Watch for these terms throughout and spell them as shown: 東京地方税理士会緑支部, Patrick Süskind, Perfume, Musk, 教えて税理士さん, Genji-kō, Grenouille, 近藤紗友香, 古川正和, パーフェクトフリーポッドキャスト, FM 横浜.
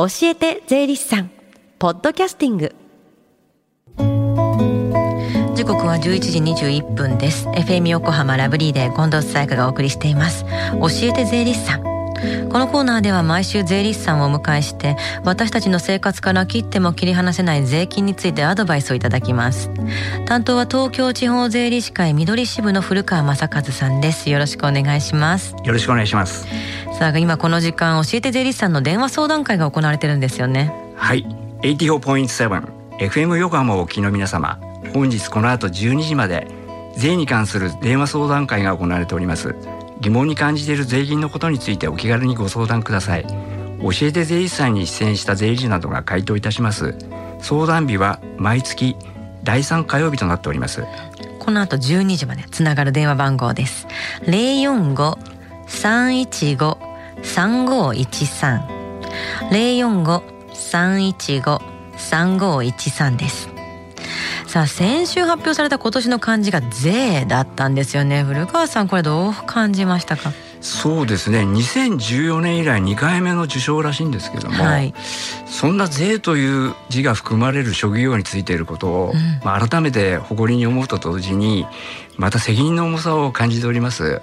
教えて税理士さんポッドキャスティング。時刻は11時21分です。 FM 横浜ラブリーで近藤紗友香がお送りしています。教えて税理士さん。このコーナーでは毎週税理士さんをお迎えして、私たちの生活から切っても切り離せない税金についてアドバイスをいただきます。担当は東京地方税理士会緑支部の古川正和さんです。よろしくお願いします。よろしくお願いします。さあ、今この時間教えて税理士さんの電話相談会が行われてるんですよね。はい、 84.7 FM 横浜をお聞きの皆様、本日この後12時まで税に関する電話相談会が行われております。疑問に感じている税金のことについてお気軽にご相談ください。教えて税理士さんに出演した税理士などが回答いたします。相談日は毎月第3火曜日となっております。この後12時までつながる電話番号です。 045-315-3513 045-315-3513 です。さあ、先週発表された今年の漢字が税だったんですよね。古川さん、これどう感じましたか？そうですね、2014年以来2回目の受賞らしいんですけども、はい、そんな税という字が含まれる職業についていることを、改めて誇りに思うと同時に、また責任の重さを感じております。で、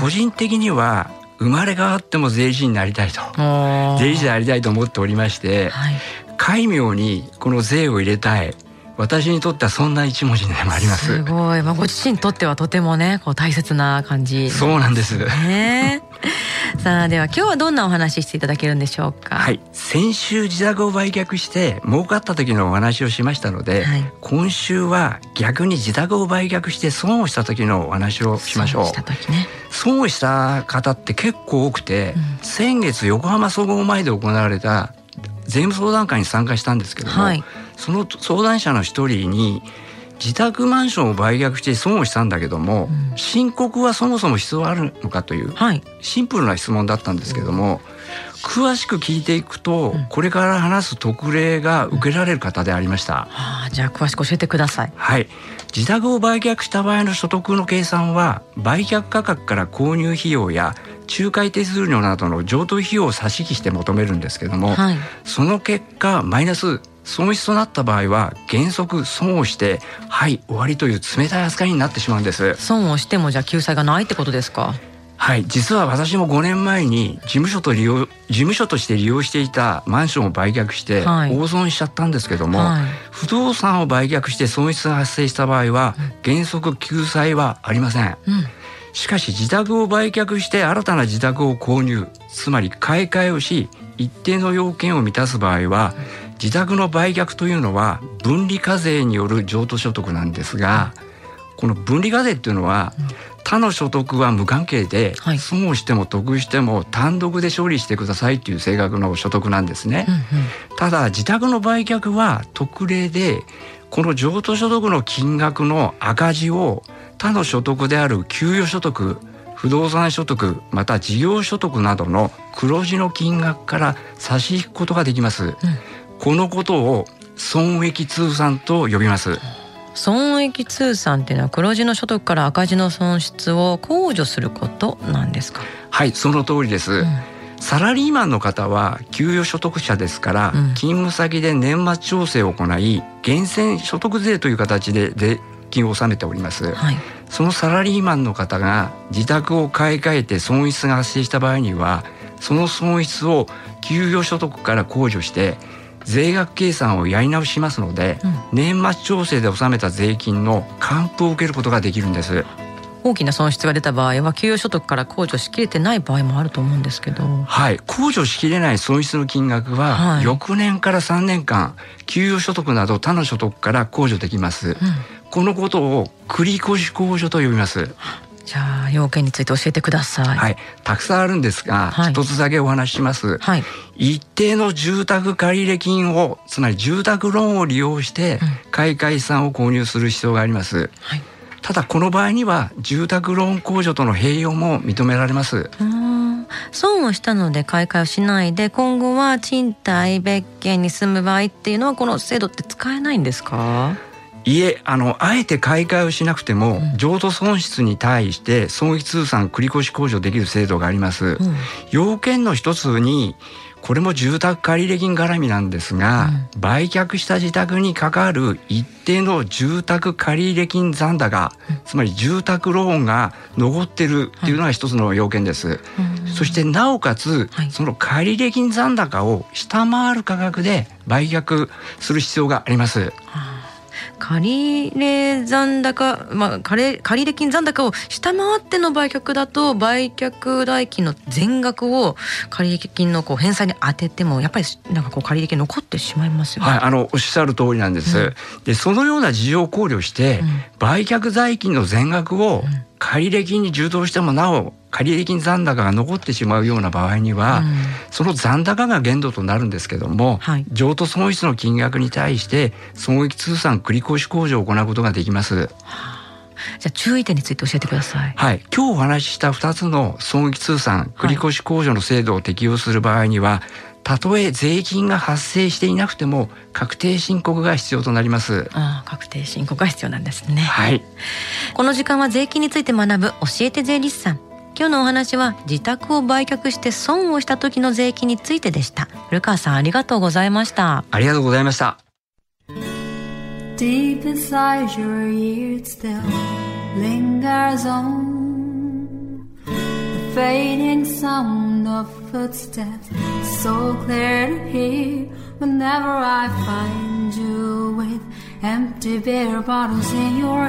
個人的には生まれ変わっても税理士になりたいと、税理士でありたいと思っておりまして、はい、戒名にこの税を入れたい、私にとってはそんな一文字でもあります。すごい、ご自身にとってはとてもね、こう大切な感じ、ね、そうなんです、さあ、では今日はどんなお話していただけるんでしょうか？はい、先週自宅を売却して儲かった時のお話をしましたので、はい、今週は逆に自宅を売却して損をした時のお話をしましょう。損した時ね。損をした方って結構多くて、先月横浜総合前で行われた税務相談会に参加したんですけども、はい、その相談者の一人に、自宅マンションを売却して損をしたんだけども、申告はそもそも必要あるのかというシンプルな質問だったんですけども、詳しく聞いていくと、これから話す特例が受けられる方でありました。じゃあ詳しく教えてください。はい、自宅を売却した場合の所得の計算は、売却価格から購入費用や仲介手数料などの譲渡費用を差し引きして求めるんですけども、はい、その結果マイナス損失となった場合は、原則損をしてはい終わりという冷たい扱いになってしまうんです。損をしてもじゃあ救済がないってことですか？はい、実は私も5年前に事務所として利用していたマンションを売却して大損しちゃったんですけども、はい、不動産を売却して損失が発生した場合は、原則救済はありません。しかし自宅を売却して新たな自宅を購入、つまり買い替えをし、一定の要件を満たす場合は、自宅の売却というのは分離課税による譲渡所得なんですが、この分離課税っていうのは、他の所得は無関係で、損をしても得しても単独で処理してくださいという性格の所得なんですね。ただ自宅の売却は特例で、この譲渡所得の金額の赤字を他の所得である給与所得、不動産所得、また事業所得などの黒字の金額から差し引くことができます。このことを損益通算と呼びます。損益通算というのは、黒字の所得から赤字の損失を控除することなんですか？はい、その通りです。サラリーマンの方は給与所得者ですから、勤務先で年末調整を行い、源泉所得税という形で税金を納めております。はい、そのサラリーマンの方が自宅を買い替えて損失が発生した場合には、その損失を給与所得から控除して税額計算をやり直しますので、年末調整で納めた税金の還付を受けることができるんです。大きな損失が出た場合は、給与所得から控除しきれてない場合もあると思うんですけど、はい、控除しきれない損失の金額は、翌年から3年間給与所得など他の所得から控除できます。このことを繰越控除と呼びます。じゃあ要件について教えてください。はい、たくさんあるんですが、一つだけお話しします。一定の住宅借入金を、つまり住宅ローンを利用して買い替え資産を購入する必要があります。ただこの場合には住宅ローン控除との併用も認められます。損をしたので買い替えをしないで、今後は賃貸別件に住む場合っていうのは、この制度って使えないんですか？いえ、あえて買い替えをしなくても、譲渡損失に対して損益通算繰越控除できる制度があります。要件の一つに、これも住宅借入金絡みなんですが、売却した自宅にかかる一定の住宅借入金残高、つまり住宅ローンが残ってるっていうのが一つの要件です、そしてなおかつ、その借入金残高を下回る価格で売却する必要があります。借入残高、借入金残高を下回っての売却だと、売却代金の全額を借入金の返済に当ててもやっぱり借入金残ってしまいますよね。はい、おっしゃる通りなんです、でそのような事情を考慮して、売却代金の全額を借入金に充当してもなお借入金残高が残ってしまうような場合には、その残高が限度となるんですけども、譲渡損失の金額に対して損益通算繰越控除を行うことができます。じゃあ注意点について教えてください。はい、今日お話しした2つの損益通算繰越控除の制度を適用する場合には、たとえ税金が発生していなくても確定申告が必要となります。確定申告が必要なんですね。はい、この時間は税金について学ぶ教えて税理士さん。今日のお話は自宅を売却して損をした時の税金についてでした。古川さん、ありがとうございました。ありがとうございました。 Deep inside your ears still lingers on the fading sound of footsteps, so clear to hear whenever I find you with empty beer bottles in your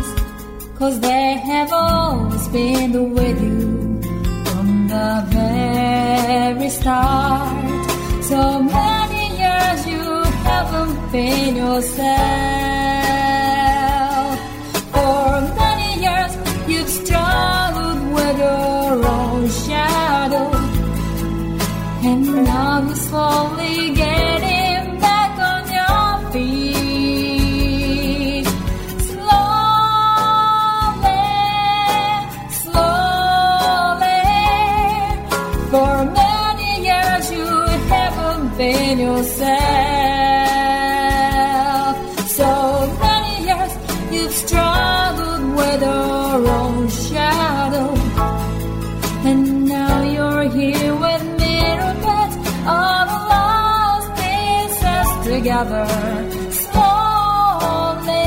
'Cause they have always been with you.The very start. So many years you haven't been yourself. For many years you've struggled with your own shadow, and now you're slowly getting back on your feet. Slowly, slowly.For many years you haven't been yourself. So many years you've struggled with your own shadow, and now you're here with mirror bits of lost pieces together. Slowly,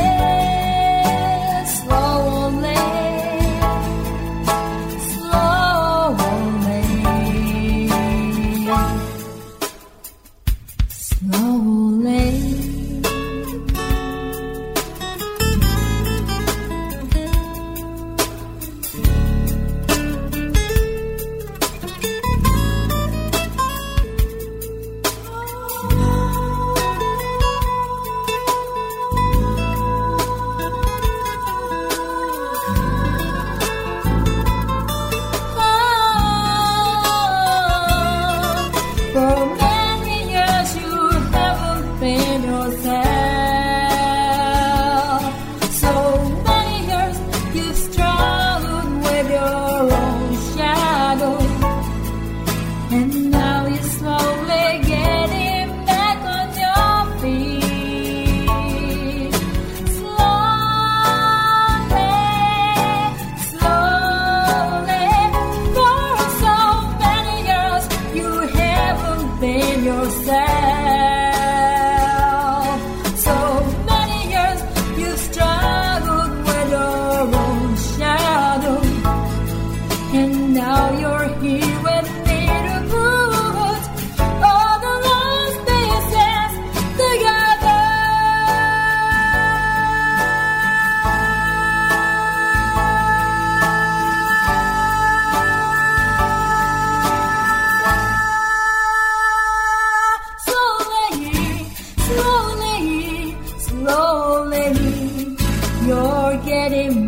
slowly.Get him